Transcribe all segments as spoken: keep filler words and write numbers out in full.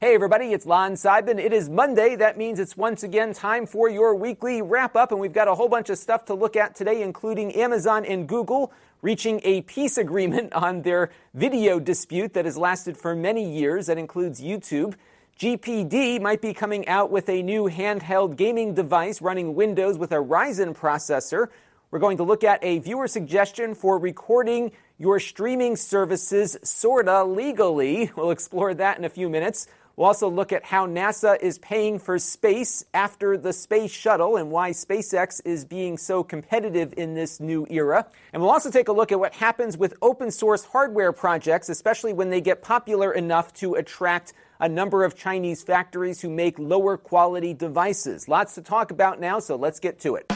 Hey everybody, it's Lon Seidman. It is Monday. That means it's once again time for your weekly wrap-up, and we've got a whole bunch of stuff to look at today, including Amazon and Google reaching a peace agreement on their video dispute that has lasted for many years. That includes YouTube. G P D might be coming out with a new handheld gaming device running Windows with a Ryzen processor. We're going to look at a viewer suggestion for recording your streaming services sorta legally. We'll explore that in a few minutes. We'll also look at how NASA is paying for space after the space shuttle and why SpaceX is being so competitive in this new era. And we'll also take a look at what happens with open source hardware projects, especially when they get popular enough to attract a number of Chinese factories who make lower quality devices. Lots to talk about now, so let's get to it.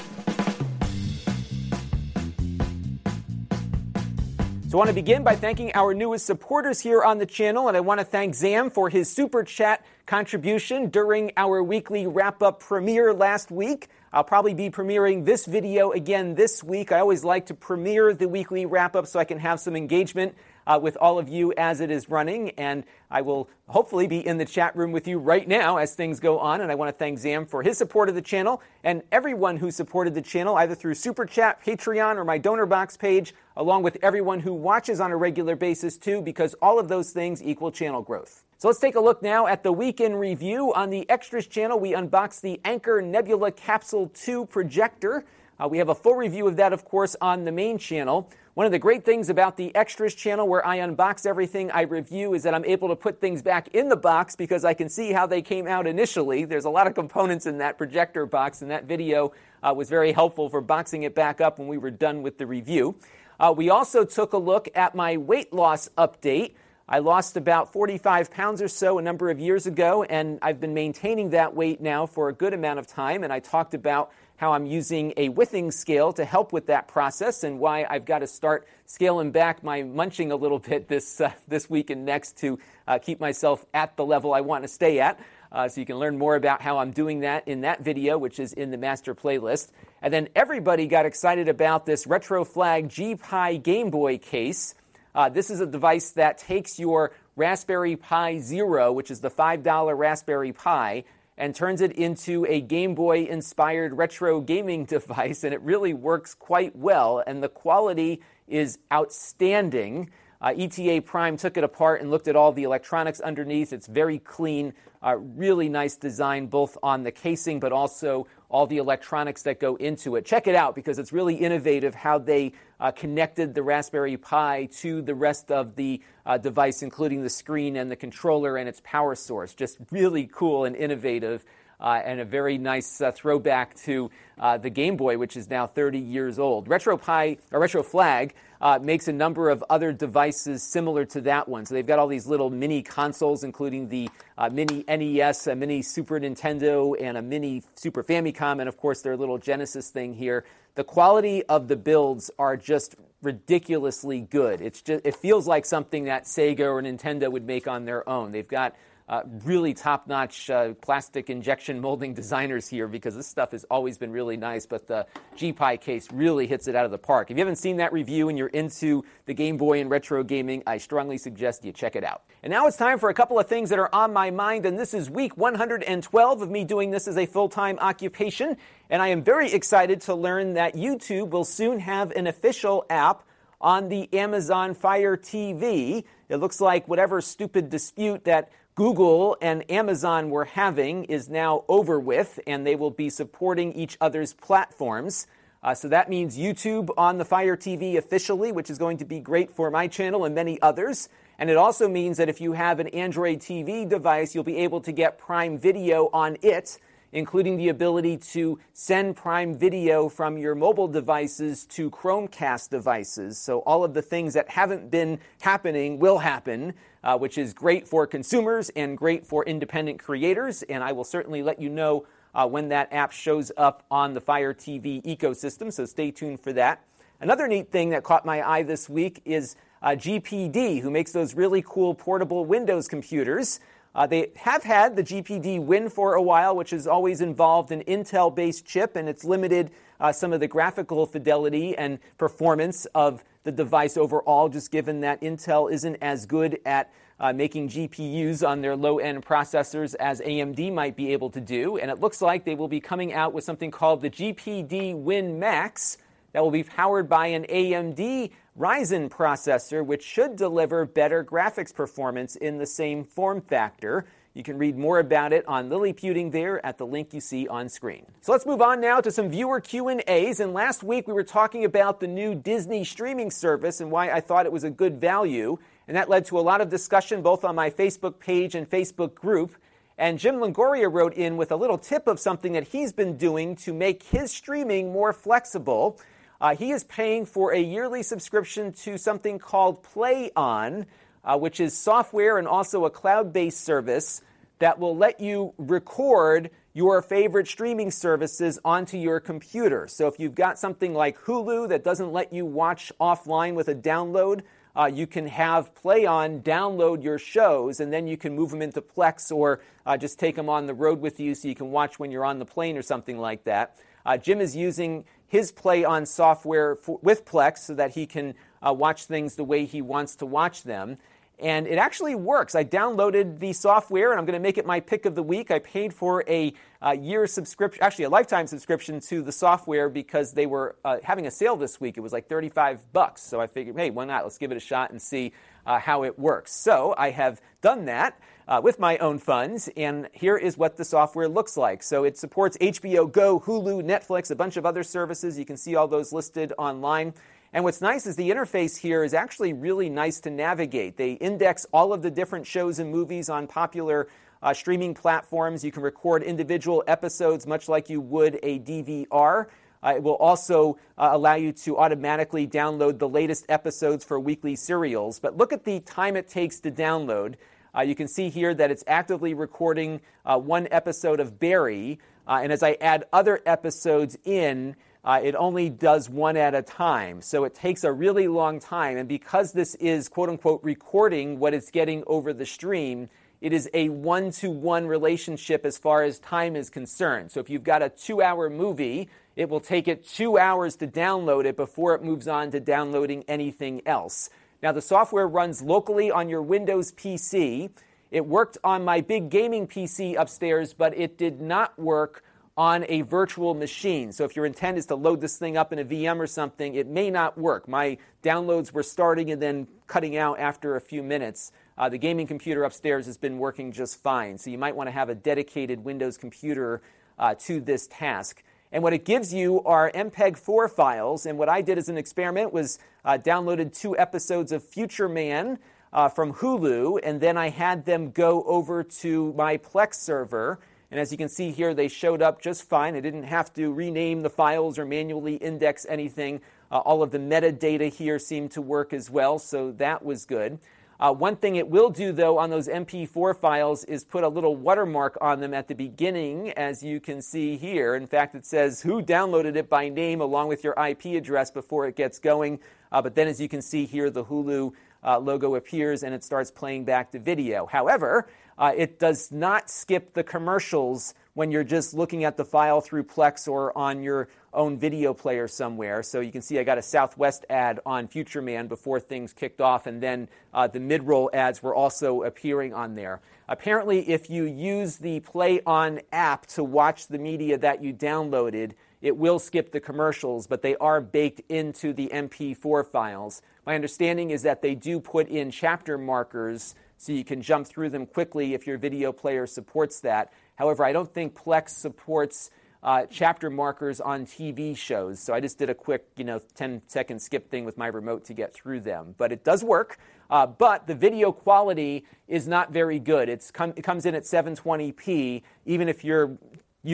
So I want to begin by thanking our newest supporters here on the channel, and I want to thank Zam for his Super Chat contribution during our weekly wrap-up premiere last week. I'll probably be premiering this video again this week. I always like to premiere the weekly wrap-up so I can have some engagement uh, with all of you as it is running, and I will hopefully be in the chat room with you right now as things go on, and I want to thank Zam for his support of the channel, and everyone who supported the channel, either through Super Chat, Patreon, or my donor box page, along with everyone who watches on a regular basis too, because all of those things equal channel growth. So let's take a look now at the Week in Review. On the Extras channel, we unboxed the Anker Nebula Capsule two projector. Uh, we have a full review of that, of course, on the main channel. One of the great things about the Extras channel, where I unbox everything I review, is that I'm able to put things back in the box because I can see how they came out initially. There's a lot of components in that projector box, and that video uh, was very helpful for boxing it back up when we were done with the review. Uh, we also took a look at my weight loss update. I lost about forty-five pounds or so a number of years ago, and I've been maintaining that weight now for a good amount of time, and I talked about how I'm using a Withings scale to help with that process and why I've got to start scaling back my munching a little bit this uh, this week and next to uh, keep myself at the level I want to stay at. Uh, so you can learn more about how I'm doing that in that video, which is in the master playlist. And then everybody got excited about this RetroFlag GPi Game Boy case. Uh, this is a device that takes your Raspberry Pi Zero, which is the five dollar Raspberry Pi, and turns it into a Game Boy-inspired retro gaming device, and it really works quite well, and the quality is outstanding. Uh, E T A Prime took it apart and looked at all the electronics underneath. It's very clean, uh, really nice design, both on the casing but also all the electronics that go into it. Check it out because it's really innovative how they uh, connected the Raspberry Pi to the rest of the uh, device, including the screen and the controller and its power source. Just really cool and innovative uh, and a very nice uh, throwback to uh, the Game Boy, which is now thirty years old. RetroPie, or RetroFlag uh, makes a number of other devices similar to that one. So they've got all these little mini consoles, including the Uh, mini N E S, a mini Super Nintendo, and a mini Super Famicom, and of course their little Genesis thing here. The quality of the builds are just ridiculously good. It's just, it feels like something that Sega or Nintendo would make on their own. They've got uh, really top-notch uh, plastic injection molding designers here because this stuff has always been really nice, but the GPi case really hits it out of the park. If you haven't seen that review and you're into the Game Boy and retro gaming, I strongly suggest you check it out. And now it's time for a couple of things that are on my mind, and this is week one hundred twelve of me doing this as a full-time occupation, and I am very excited to learn that YouTube will soon have an official app on the Amazon Fire T V. It looks like whatever stupid dispute that Google and Amazon were having is now over with, and they will be supporting each other's platforms. Uh, so that means YouTube on the Fire T V officially, which is going to be great for my channel and many others. And it also means that if you have an Android T V device, you'll be able to get Prime Video on it, including the ability to send Prime Video from your mobile devices to Chromecast devices. So all of the things that haven't been happening will happen, uh, which is great for consumers and great for independent creators. And I will certainly let you know uh, when that app shows up on the Fire T V ecosystem, so stay tuned for that. Another neat thing that caught my eye this week is uh, G P D, who makes those really cool portable Windows computers. Uh, they have had the G P D Win for a while, which has always involved an Intel-based chip, and it's limited uh, some of the graphical fidelity and performance of the device overall, just given that Intel isn't as good at uh, making G P Us on their low-end processors as A M D might be able to do. And it looks like they will be coming out with something called the G P D Win Max that will be powered by an A M D Ryzen processor, which should deliver better graphics performance in the same form factor. You can read more about it on Lilliputing there at the link you see on screen. So let's move on now to some viewer Q and A's. And last week we were talking about the new Disney streaming service and why I thought it was a good value. And that led to a lot of discussion both on my Facebook page and Facebook group. And Jim Longoria wrote in with a little tip of something that he's been doing to make his streaming more flexible. Uh, he is paying for a yearly subscription to something called PlayOn, Uh, which is software and also a cloud-based service that will let you record your favorite streaming services onto your computer. So if you've got something like Hulu that doesn't let you watch offline with a download, uh, you can have PlayOn download your shows, and then you can move them into Plex or uh, just take them on the road with you so you can watch when you're on the plane or something like that. Uh, Jim is using his PlayOn software for, with Plex so that he can uh, watch things the way he wants to watch them. And it actually works. I downloaded the software, and I'm going to make it my pick of the week. I paid for a uh, year subscription, actually a lifetime subscription to the software because they were uh, having a sale this week. It was like thirty-five bucks. So I figured, hey, why not? Let's give it a shot and see uh, how it works. So I have done that uh, with my own funds, and here is what the software looks like. So it supports H B O Go, Hulu, Netflix, a bunch of other services. You can see all those listed online. And what's nice is the interface here is actually really nice to navigate. They index all of the different shows and movies on popular uh, streaming platforms. You can record individual episodes much like you would a D V R. Uh, it will also uh, allow you to automatically download the latest episodes for weekly serials. But look at the time it takes to download. Uh, you can see here that it's actively recording uh, one episode of Barry. Uh, and as I add other episodes in, Uh, it only does one at a time, so it takes a really long time. And because this is, quote-unquote, recording what it's getting over the stream, it is a one-to-one relationship as far as time is concerned. So if you've got a two-hour movie, it will take it two hours to download it before it moves on to downloading anything else. Now, the software runs locally on your Windows P C. It worked on my big gaming P C upstairs, but it did not work on a virtual machine. So if your intent is to load this thing up in a V M or something, it may not work. My downloads were starting and then cutting out after a few minutes. Uh, the gaming computer upstairs has been working just fine. So you might want to have a dedicated Windows computer uh, to this task. And what it gives you are M P E G four files. And what I did as an experiment was uh, downloaded two episodes of Future Man uh, from Hulu, and then I had them go over to my Plex server. And as you can see here, they showed up just fine. I didn't have to rename the files or manually index anything. Uh, all of the metadata here seemed to work as well, so that was good. Uh, one thing it will do, though, on those M P four files is put a little watermark on them at the beginning, as you can see here. In fact, it says who downloaded it by name along with your I P address before it gets going. Uh, but then, as you can see here, the Hulu uh, logo appears and it starts playing back the video. However, Uh, it does not skip the commercials when you're just looking at the file through Plex or on your own video player somewhere. So you can see I got a Southwest ad on Future Man before things kicked off, and then uh, the mid-roll ads were also appearing on there. Apparently, if you use the PlayOn app to watch the media that you downloaded, it will skip the commercials, but they are baked into the M P four files. My understanding is that they do put in chapter markers so you can jump through them quickly if your video player supports that. However, I don't think Plex supports uh, chapter markers on T V shows, so I just did a quick, you know, ten-second skip thing with my remote to get through them. But it does work, uh, but the video quality is not very good. It's com- it comes in at seven twenty p, even if you're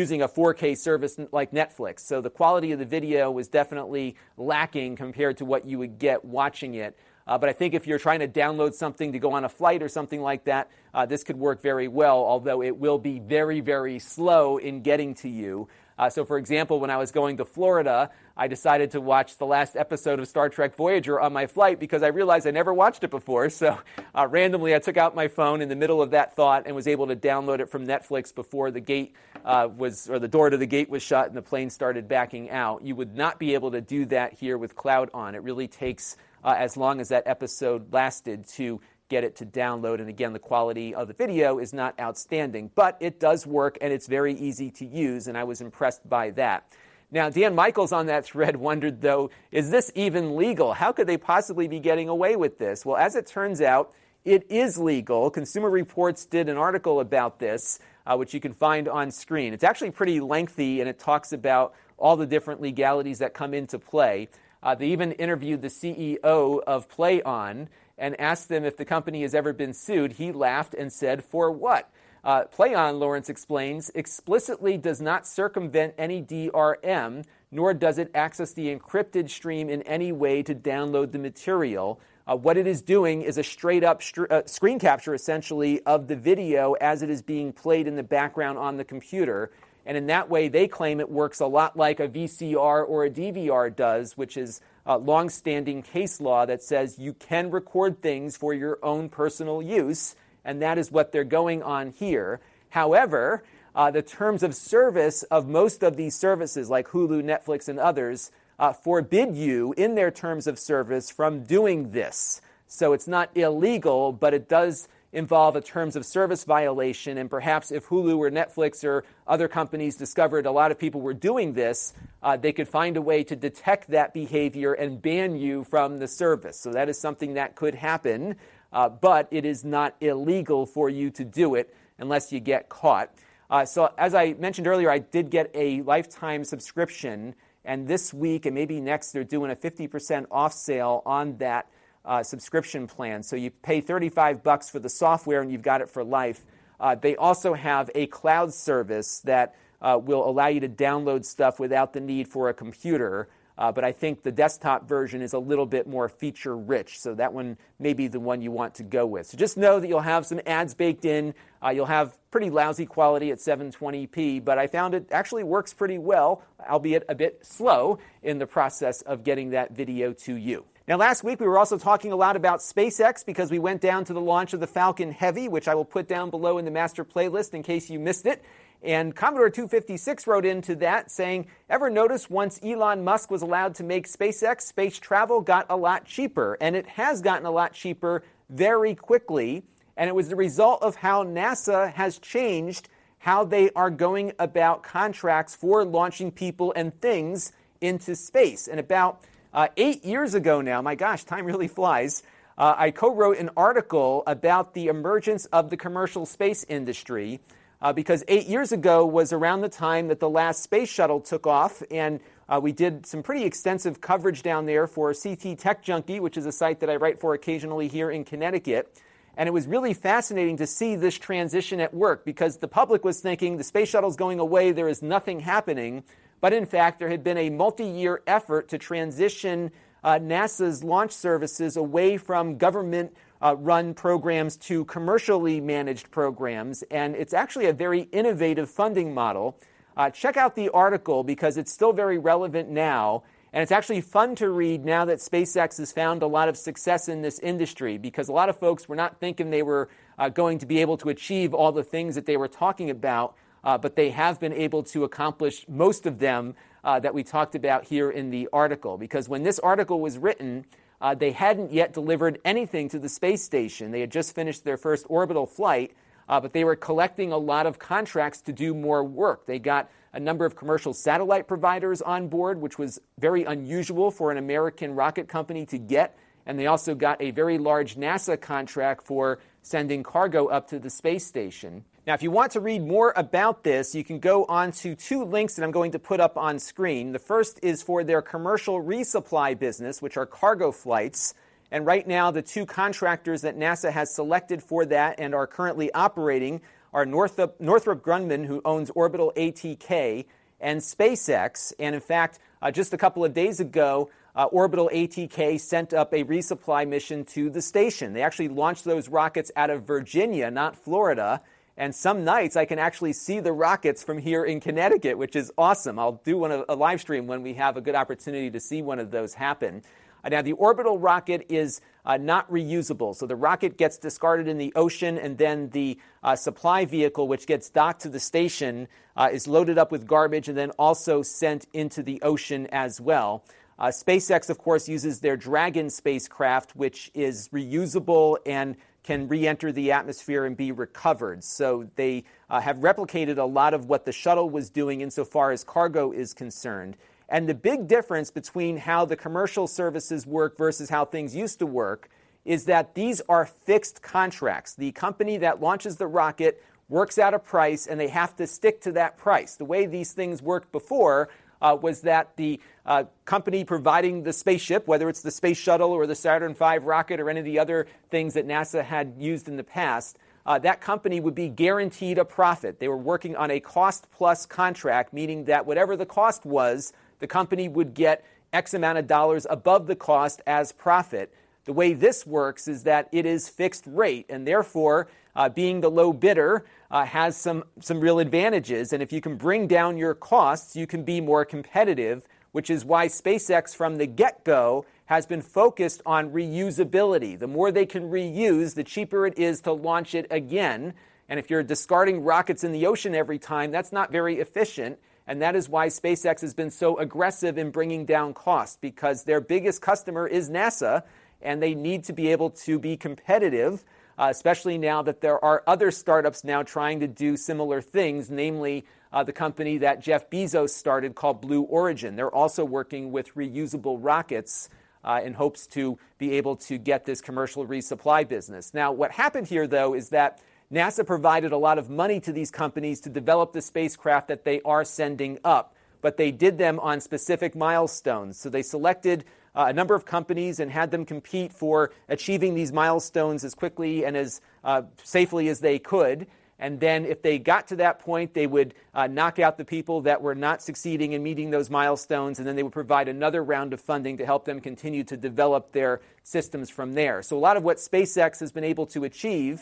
using a four K service like Netflix. So the quality of the video was definitely lacking compared to what you would get watching it. Uh, but I think if you're trying to download something to go on a flight or something like that, uh, this could work very well, although it will be very, very slow in getting to you. Uh, so, for example, when I was going to Florida, I decided to watch the last episode of Star Trek Voyager on my flight because I realized I never watched it before. So, uh, randomly, I took out my phone in the middle of that thought and was able to download it from Netflix before the gate uh, was, or the door to the gate was shut and the plane started backing out. You would not be able to do that here with Cloud On. It really takes Uh, as long as that episode lasted to get it to download. And again, the quality of the video is not outstanding, but it does work and it's very easy to use, and I was impressed by that. Now, Dan Michaels on that thread wondered, though, is this even legal? How could they possibly be getting away with this? Well, as it turns out, it is legal. Consumer Reports did an article about this, uh, which you can find on screen. It's actually pretty lengthy, and it talks about all the different legalities that come into play. Uh, they even interviewed the C E O of PlayOn and asked them if the company has ever been sued. He laughed and said, "For what?" Uh, PlayOn, Lawrence explains, explicitly does not circumvent any D R M, nor does it access the encrypted stream in any way to download the material. Uh, what it is doing is a straight-up str- uh, screen capture, essentially, of the video as it is being played in the background on the computer. And in that way, they claim it works a lot like a V C R or a D V R does, which is uh, long-standing case law that says you can record things for your own personal use, and that is what they're going on here. However, uh, the terms of service of most of these services, like Hulu, Netflix, and others, uh, forbid you in their terms of service from doing this. So it's not illegal, but it does involve a terms of service violation, and perhaps if Hulu or Netflix or other companies discovered a lot of people were doing this, uh, they could find a way to detect that behavior and ban you from the service. So that is something that could happen, uh, but it is not illegal for you to do it unless you get caught. Uh, so as I mentioned earlier, I did get a lifetime subscription, and this week and maybe next they're doing a fifty percent off sale on that Uh, subscription plan. So you pay thirty-five bucks for the software and you've got it for life. Uh, they also have a cloud service that uh, will allow you to download stuff without the need for a computer. Uh, but I think the desktop version is a little bit more feature rich. So that one may be the one you want to go with. So just know that you'll have some ads baked in. Uh, you'll have pretty lousy quality at seven twenty p, but I found it actually works pretty well, albeit a bit slow in the process of getting that video to you. Now, last week, we were also talking a lot about SpaceX because we went down to the launch of the Falcon Heavy, which I will put down below in the master playlist in case you missed it. And Commodore two fifty-six wrote into that saying, "Ever notice once Elon Musk was allowed to make SpaceX, space travel got a lot cheaper, and it has gotten a lot cheaper very quickly. And it was the result of how NASA has changed how they are going about contracts for launching people and things into space." And about Uh, eight years ago now, my gosh, time really flies, uh, I co-wrote an article about the emergence of the commercial space industry uh, because eight years ago was around the time that the last space shuttle took off, and uh, we did some pretty extensive coverage down there for C T Tech Junkie, which is a site that I write for occasionally here in Connecticut. And it was really fascinating to see this transition at work because the public was thinking the space shuttle's going away, there is nothing happening. But in fact, there had been a multi-year effort to transition uh, NASA's launch services away from government-run uh, programs to commercially managed programs, and it's actually a very innovative funding model. Uh, check out the article because it's still very relevant now, and it's actually fun to read now that SpaceX has found a lot of success in this industry because a lot of folks were not thinking they were uh, going to be able to achieve all the things that they were talking about. Uh, but they have been able to accomplish most of them uh, that we talked about here in the article. Because when this article was written, uh, they hadn't yet delivered anything to the space station. They had just finished their first orbital flight, uh, but they were collecting a lot of contracts to do more work. They got a number of commercial satellite providers on board, which was very unusual for an American rocket company to get. And they also got a very large NASA contract for sending cargo up to the space station. Now, if you want to read more about this, you can go on to two links that I'm going to put up on screen. The first is for their commercial resupply business, which are cargo flights. And right now, the two contractors that NASA has selected for that and are currently operating are Northrop, Northrop Grumman, who owns Orbital A T K, and SpaceX. And in fact, uh, just a couple of days ago, Uh, Orbital A T K sent up a resupply mission to the station. They actually launched those rockets out of Virginia, not Florida. And some nights I can actually see the rockets from here in Connecticut, which is awesome. I'll do one, a live stream when we have a good opportunity to see one of those happen. Uh, now, the orbital rocket is uh, not reusable. So the rocket gets discarded in the ocean, and then the uh, supply vehicle, which gets docked to the station, uh, is loaded up with garbage and then also sent into the ocean as well. Uh, SpaceX, of course, uses their Dragon spacecraft, which is reusable and can re-enter the atmosphere and be recovered. So they uh, have replicated a lot of what the shuttle was doing insofar as cargo is concerned. And the big difference between how the commercial services work versus how things used to work is that these are fixed contracts. The company that launches the rocket works out a price, and they have to stick to that price. The way these things worked before uh, was that the uh, company providing the spaceship, whether it's the space shuttle or the Saturn V rocket or any of the other things that NASA had used in the past, uh, that company would be guaranteed a profit. They were working on a cost-plus contract, meaning that whatever the cost was, the company would get X amount of dollars above the cost as profit. The way this works is that it is fixed rate, and therefore, uh, being the low bidder uh, has some, some real advantages. And if you can bring down your costs, you can be more competitive, which is why SpaceX from the get-go has been focused on reusability. The more they can reuse, the cheaper it is to launch it again. And if you're discarding rockets in the ocean every time, that's not very efficient. And that is why SpaceX has been so aggressive in bringing down costs, because their biggest customer is NASA, and they need to be able to be competitive, uh, especially now that there are other startups now trying to do similar things, namely uh, the company that Jeff Bezos started called Blue Origin. They're also working with reusable rockets uh, in hopes to be able to get this commercial resupply business. Now, what happened here, though, is that NASA provided a lot of money to these companies to develop the spacecraft that they are sending up, but they did them on specific milestones. So they selected Uh, a number of companies and had them compete for achieving these milestones as quickly and as uh, safely as they could. And then if they got to that point, they would uh, knock out the people that were not succeeding in meeting those milestones, and then they would provide another round of funding to help them continue to develop their systems from there. So a lot of what SpaceX has been able to achieve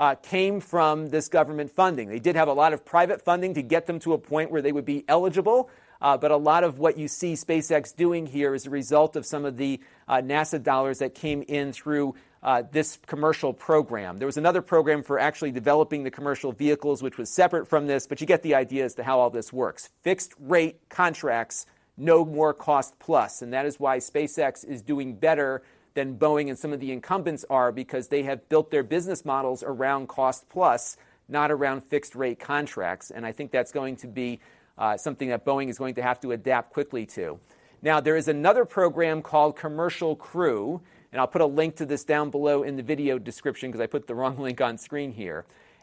uh, came from this government funding. They did have a lot of private funding to get them to a point where they would be eligible. Uh, but a lot of what you see SpaceX doing here is a result of some of the uh, NASA dollars that came in through uh, this commercial program. There was another program for actually developing the commercial vehicles, which was separate from this, but you get the idea as to how all this works. Fixed rate contracts, no more cost plus. And that is why SpaceX is doing better than Boeing and some of the incumbents are, because they have built their business models around cost plus, not around fixed rate contracts. And I think that's going to be Uh, something that Boeing is going to have to adapt quickly to. Now, there is another program called Commercial Crew, and I'll put a link to this down below in the video description because I put the wrong link on screen here.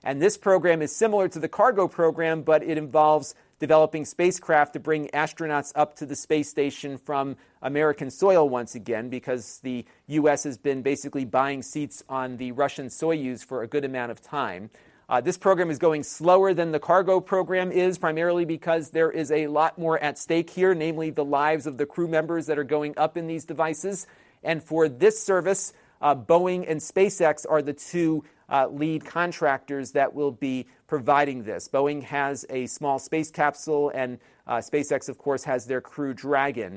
And this program is similar to the cargo program, but it involves developing spacecraft to bring astronauts up to the space station from American soil once again, because the U S has been basically buying seats on the Russian Soyuz for a good amount of time. Uh, this program is going slower than the cargo program is, primarily because there is a lot more at stake here, namely the lives of the crew members that are going up in these devices. And for this service, uh, Boeing and SpaceX are the two uh, lead contractors that will be providing this. Boeing has a small space capsule, and uh, SpaceX, of course, has their crew Dragon.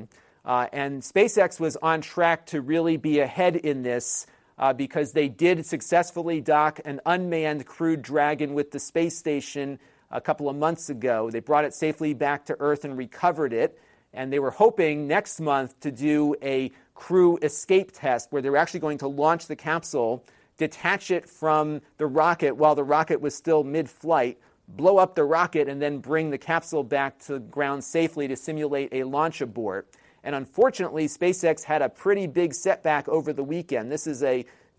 Uh, and SpaceX was on track to really be ahead in this, Uh, because they did successfully dock an unmanned crewed Dragon with the space station a couple of months ago. They brought it safely back to Earth and recovered it. And they were hoping next month to do a crew escape test where they were actually going to launch the capsule, detach it from the rocket while the rocket was still mid-flight, blow up the rocket, and then bring the capsule back to the ground safely to simulate a launch abort. And unfortunately, SpaceX had a pretty big setback over the weekend. This is a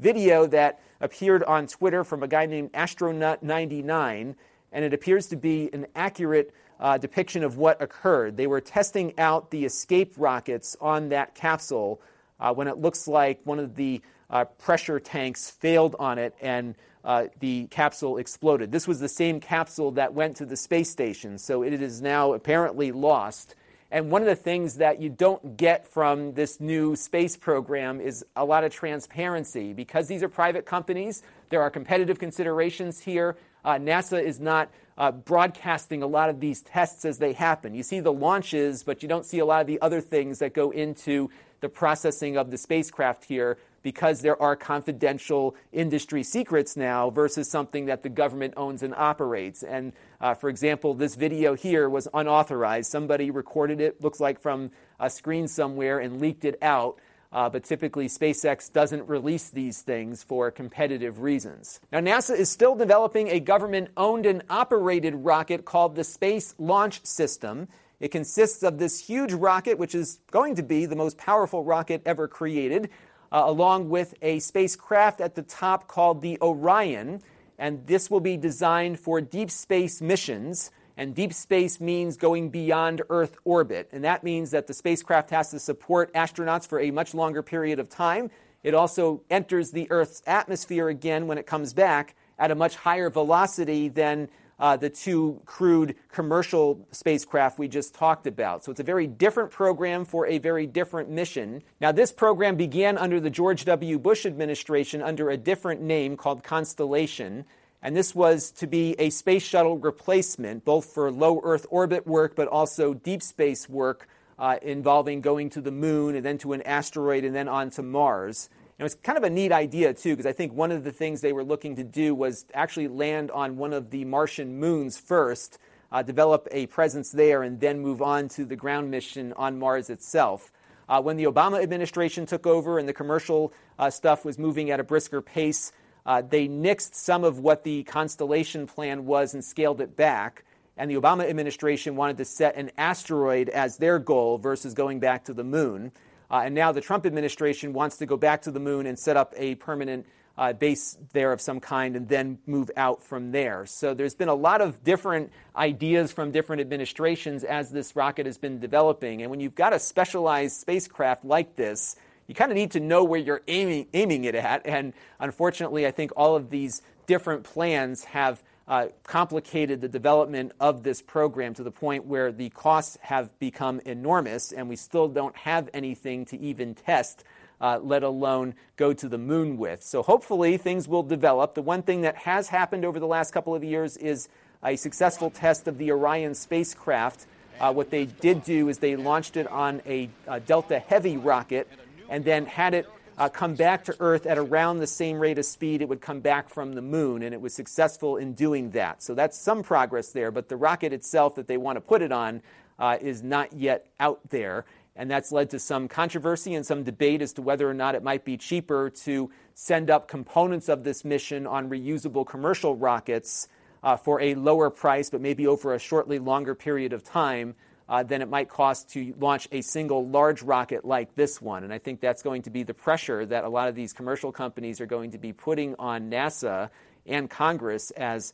video that appeared on Twitter from a guy named Astronaut ninety-nine, and it appears to be an accurate uh, depiction of what occurred. They were testing out the escape rockets on that capsule uh, when it looks like one of the uh, pressure tanks failed on it and uh, the capsule exploded. This was the same capsule that went to the space station, so it is now apparently lost. And one of the things that you don't get from this new space program is a lot of transparency. Because these are private companies, there are competitive considerations here. Uh, NASA is not uh, broadcasting a lot of these tests as they happen. You see the launches, but you don't see a lot of the other things that go into the processing of the spacecraft here, because there are confidential industry secrets now versus something that the government owns and operates. And uh, for example, this video here was unauthorized. Somebody recorded it, looks like from a screen somewhere, and leaked it out. Uh, but typically SpaceX doesn't release these things for competitive reasons. Now, NASA is still developing a government-owned and operated rocket called the Space Launch System. It consists of this huge rocket, which is going to be the most powerful rocket ever created, uh, along with a spacecraft at the top called the Orion, and this will be designed for deep space missions. And deep space means going beyond Earth orbit. And that means that the spacecraft has to support astronauts for a much longer period of time. It also enters the Earth's atmosphere again when it comes back at a much higher velocity than uh, the two crewed commercial spacecraft we just talked about. So it's a very different program for a very different mission. Now, this program began under the George W. Bush administration under a different name called Constellation. And this was to be a space shuttle replacement, both for low Earth orbit work, but also deep space work uh, involving going to the moon and then to an asteroid and then on to Mars. And it's kind of a neat idea, too, because I think one of the things they were looking to do was actually land on one of the Martian moons first, uh, develop a presence there, and then move on to the ground mission on Mars itself. Uh, when the Obama administration took over and the commercial uh, stuff was moving at a brisker pace, Uh, they nixed some of what the Constellation plan was and scaled it back. And the Obama administration wanted to set an asteroid as their goal versus going back to the moon. Uh, and now the Trump administration wants to go back to the moon and set up a permanent uh, base there of some kind and then move out from there. So there's been a lot of different ideas from different administrations as this rocket has been developing. And when you've got a specialized spacecraft like this, you kind of need to know where you're aiming, aiming it at, and unfortunately, I think all of these different plans have uh, complicated the development of this program to the point where the costs have become enormous, and we still don't have anything to even test, uh, let alone go to the moon with. So hopefully, things will develop. The one thing that has happened over the last couple of years is a successful test of the Orion spacecraft. Uh, what they did do is they launched it on a, a Delta Heavy rocket, and then had it uh, come back to Earth at around the same rate of speed it would come back from the moon, and it was successful in doing that. So that's some progress there, but the rocket itself that they want to put it on uh, is not yet out there, and that's led to some controversy and some debate as to whether or not it might be cheaper to send up components of this mission on reusable commercial rockets uh, for a lower price, but maybe over a shortly longer period of time, Uh, than it might cost to launch a single large rocket like this one. And I think that's going to be the pressure that a lot of these commercial companies are going to be putting on NASA and Congress as uh,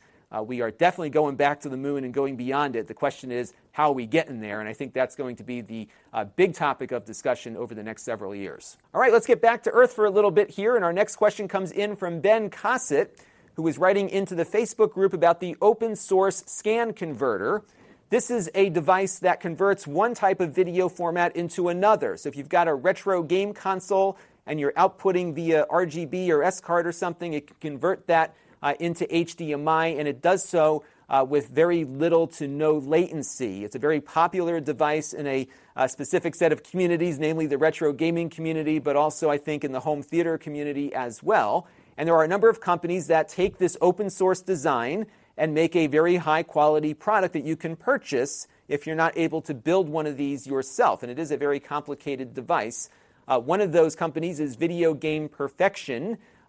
we are definitely going back to the moon and going beyond it. The question is, how are we getting there? And I think that's going to be the uh, big topic of discussion over the next several years. All right, let's get back to Earth for a little bit here. And our next question comes in from Ben Cossett, who is writing into the Facebook group about the open source scan converter. This is a device that converts one type of video format into another. So if you've got a retro game console and you're outputting via R G B or S card or something, it can convert that uh, into H D M I, and it does so uh, with very little to no latency. It's a very popular device in a, a specific set of communities, namely the retro gaming community, but also I think in the home theater community as well. And there are a number of companies that take this open source design and make a very high-quality product that you can purchase if you're not able to build one of these yourself. And it is a very complicated device. Uh, one of those companies is Video Game Perfection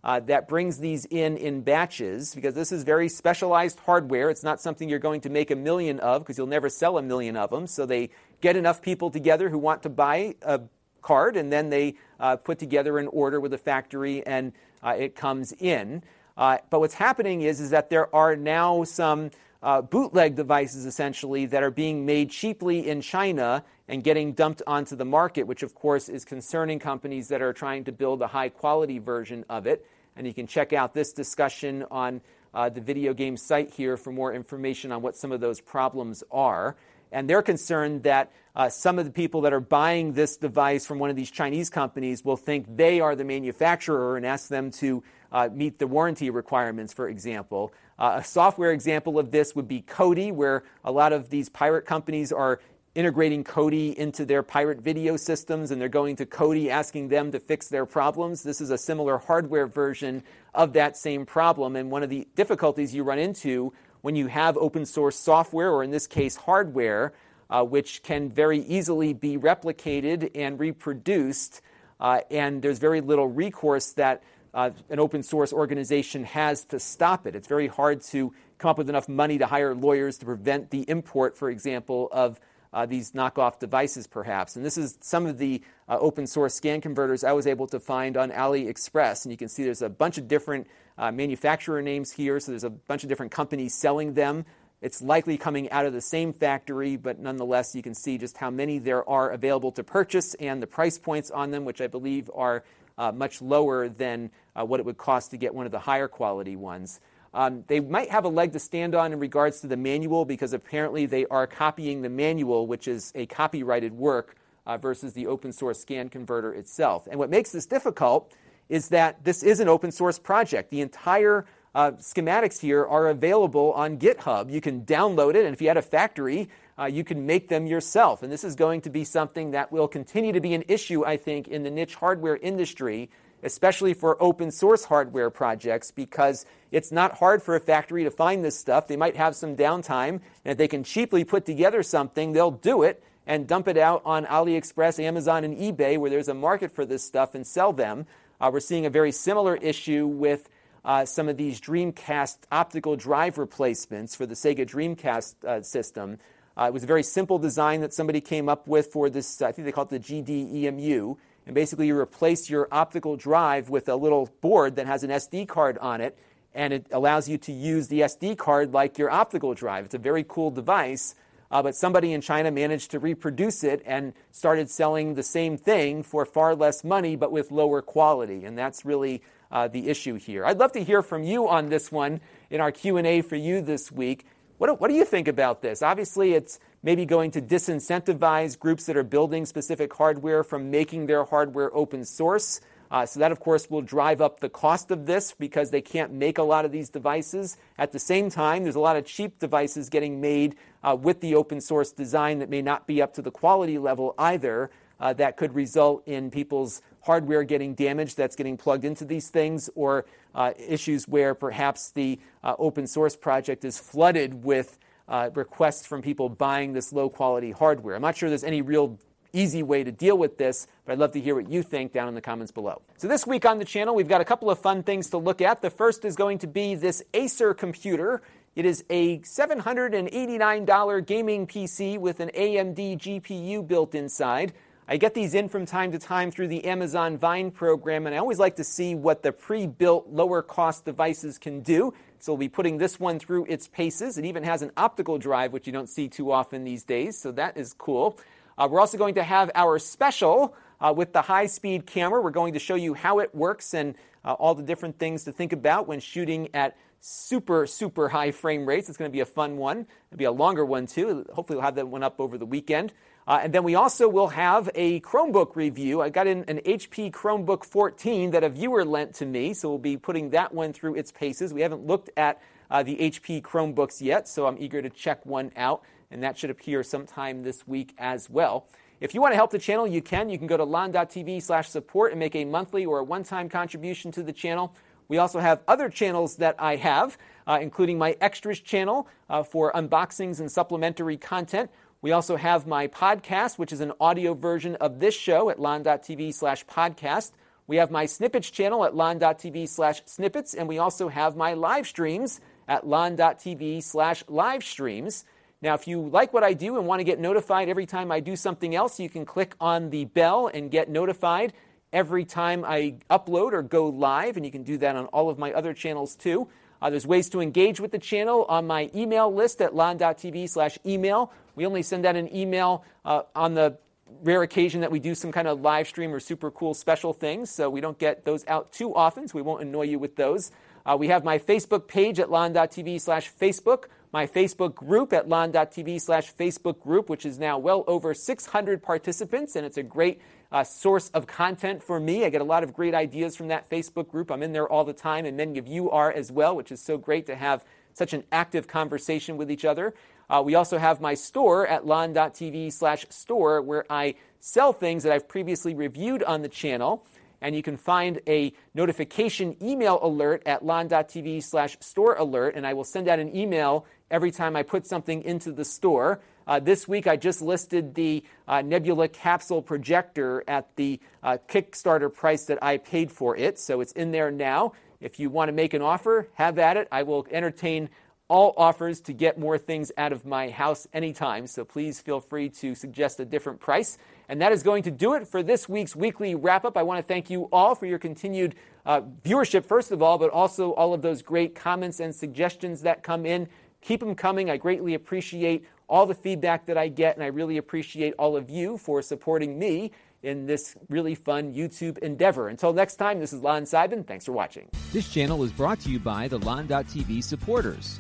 uh, that brings these in in batches, because this is very specialized hardware. It's not something you're going to make a million of, because you'll never sell a million of them. So they get enough people together who want to buy a card, and then they uh, put together an order with a factory, and uh, it comes in. Uh, but what's happening is, is that there are now some uh, bootleg devices, essentially, that are being made cheaply in China and getting dumped onto the market, which, of course, is concerning companies that are trying to build a high-quality version of it. And you can check out this discussion on uh, the video game site here for more information on what some of those problems are. And they're concerned that uh, some of the people that are buying this device from one of these Chinese companies will think they are the manufacturer and ask them to uh, meet the warranty requirements, for example. Uh, a software example of this would be Kodi, where a lot of these pirate companies are integrating Kodi into their pirate video systems, and they're going to Kodi asking them to fix their problems. This is a similar hardware version of that same problem. And one of the difficulties you run into when you have open source software, or in this case hardware, uh, which can very easily be replicated and reproduced, uh, and there's very little recourse that uh, an open source organization has to stop it. It's very hard to come up with enough money to hire lawyers to prevent the import, for example, of uh, these knockoff devices, perhaps. And this is some of the uh, open source scan converters I was able to find on AliExpress, and you can see there's a bunch of different uh, manufacturer names here, so there's a bunch of different companies selling them. It's likely coming out of the same factory, but nonetheless, you can see just how many there are available to purchase and the price points on them, which I believe are uh, much lower than uh, what it would cost to get one of the higher quality ones. Um, they might have a leg to stand on in regards to the manual, because apparently they are copying the manual, which is a copyrighted work, uh, versus the open source scan converter itself. And what makes this difficult is that this is an open source project. The entire Uh, schematics here are available on GitHub. You can download it, and if you had a factory, uh, you can make them yourself. And this is going to be something that will continue to be an issue, I think, in the niche hardware industry, especially for open source hardware projects, because it's not hard for a factory to find this stuff. They might have some downtime, and if they can cheaply put together something, they'll do it and dump it out on AliExpress, Amazon, and eBay, where there's a market for this stuff, and sell them. Uh, we're seeing a very similar issue with Uh, some of these Dreamcast optical drive replacements for the Sega Dreamcast uh, system. Uh, it was a very simple design that somebody came up with for this, I think they call it the G D E M U, and basically you replace your optical drive with a little board that has an S D card on it, and it allows you to use the S D card like your optical drive. It's a very cool device, uh, but somebody in China managed to reproduce it and started selling the same thing for far less money but with lower quality, and that's really Uh, the issue here. I'd love to hear from you on this one in our Q and A for you this week. What do, what do you think about this? Obviously, it's maybe going to disincentivize groups that are building specific hardware from making their hardware open source. Uh, so that, of course, will drive up the cost of this because they can't make a lot of these devices. At the same time, there's a lot of cheap devices getting made uh, with the open source design that may not be up to the quality level either. Uh, that could result in people's hardware getting damaged that's getting plugged into these things, or uh, issues where perhaps the uh, open source project is flooded with uh, requests from people buying this low-quality hardware. I'm not sure there's any real easy way to deal with this, but I'd love to hear what you think down in the comments below. So this week on the channel, we've got a couple of fun things to look at. The first is going to be this Acer computer. It is a seven hundred eighty-nine dollars gaming P C with an A M D G P U built inside. I get these in from time to time through the Amazon Vine program, and I always like to see what the pre-built lower-cost devices can do. So we'll be putting this one through its paces. It even has an optical drive, which you don't see too often these days, so that is cool. Uh, we're also going to have our special uh, with the high-speed camera. We're going to show you how it works and uh, all the different things to think about when shooting at super, super high frame rates. It's going to be a fun one. It'll be a longer one, too. Hopefully we'll have that one up over the weekend. Uh, and then we also will have a Chromebook review. I got in an H P Chromebook fourteen that a viewer lent to me, so we'll be putting that one through its paces. We haven't looked at uh, the H P Chromebooks yet, so I'm eager to check one out, and that should appear sometime this week as well. If you want to help the channel, you can. You can go to lon dot t v slash support and make a monthly or a one-time contribution to the channel. We also have other channels that I have, uh, including my Extras channel uh, for unboxings and supplementary content. We also have my podcast, which is an audio version of this show at lon dot t v slash podcast. We have my Snippets channel at lon dot t v slash snippets, and we also have my live streams at lon dot t v slash live streams. Now, if you like what I do and want to get notified every time I do something else, you can click on the bell and get notified every time I upload or go live, and you can do that on all of my other channels too. Uh, there's ways to engage with the channel on my email list at lon dot t v slash email. We only send out an email uh, on the rare occasion that we do some kind of live stream or super cool special things, so we don't get those out too often, so we won't annoy you with those. Uh, we have my Facebook page at lon dot t v slash Facebook, my Facebook group at lon dot t v slash Facebook group, which is now well over six hundred participants, and it's a great uh, source of content for me. I get a lot of great ideas from that Facebook group. I'm in there all the time, and many of you are as well, which is so great to have such an active conversation with each other. Uh, we also have my store at lon dot t v slash store, where I sell things that I've previously reviewed on the channel. and you can find a notification email alert at lon dot t v slash store alert, and I will send out an email every time I put something into the store. Uh, this week I just listed the uh, Nebula Capsule projector at the uh, Kickstarter price that I paid for it, so it's in there now. If you want to make an offer, have at it. I will entertain all offers to get more things out of my house anytime, so please feel free to suggest a different price. And that is going to do it for this week's weekly wrap-up. I want to thank you all for your continued uh, viewership, first of all, but also all of those great comments and suggestions that come in. Keep them coming. I greatly appreciate all the feedback that I get, and I really appreciate all of you for supporting me in this really fun YouTube endeavor. Until next time, this is Lon Seidman. Thanks for watching. This channel is brought to you by the Lon dot t v supporters,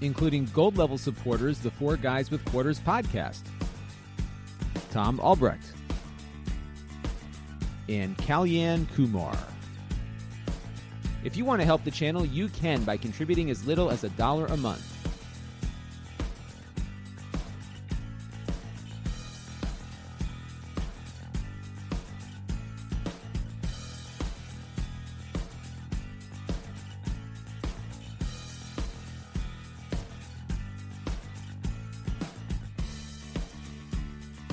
including gold level supporters, the Four Guys with Quarters podcast, Tom Albrecht, and Kalyan Kumar. If you want to help the channel, you can by contributing as little as a dollar a month.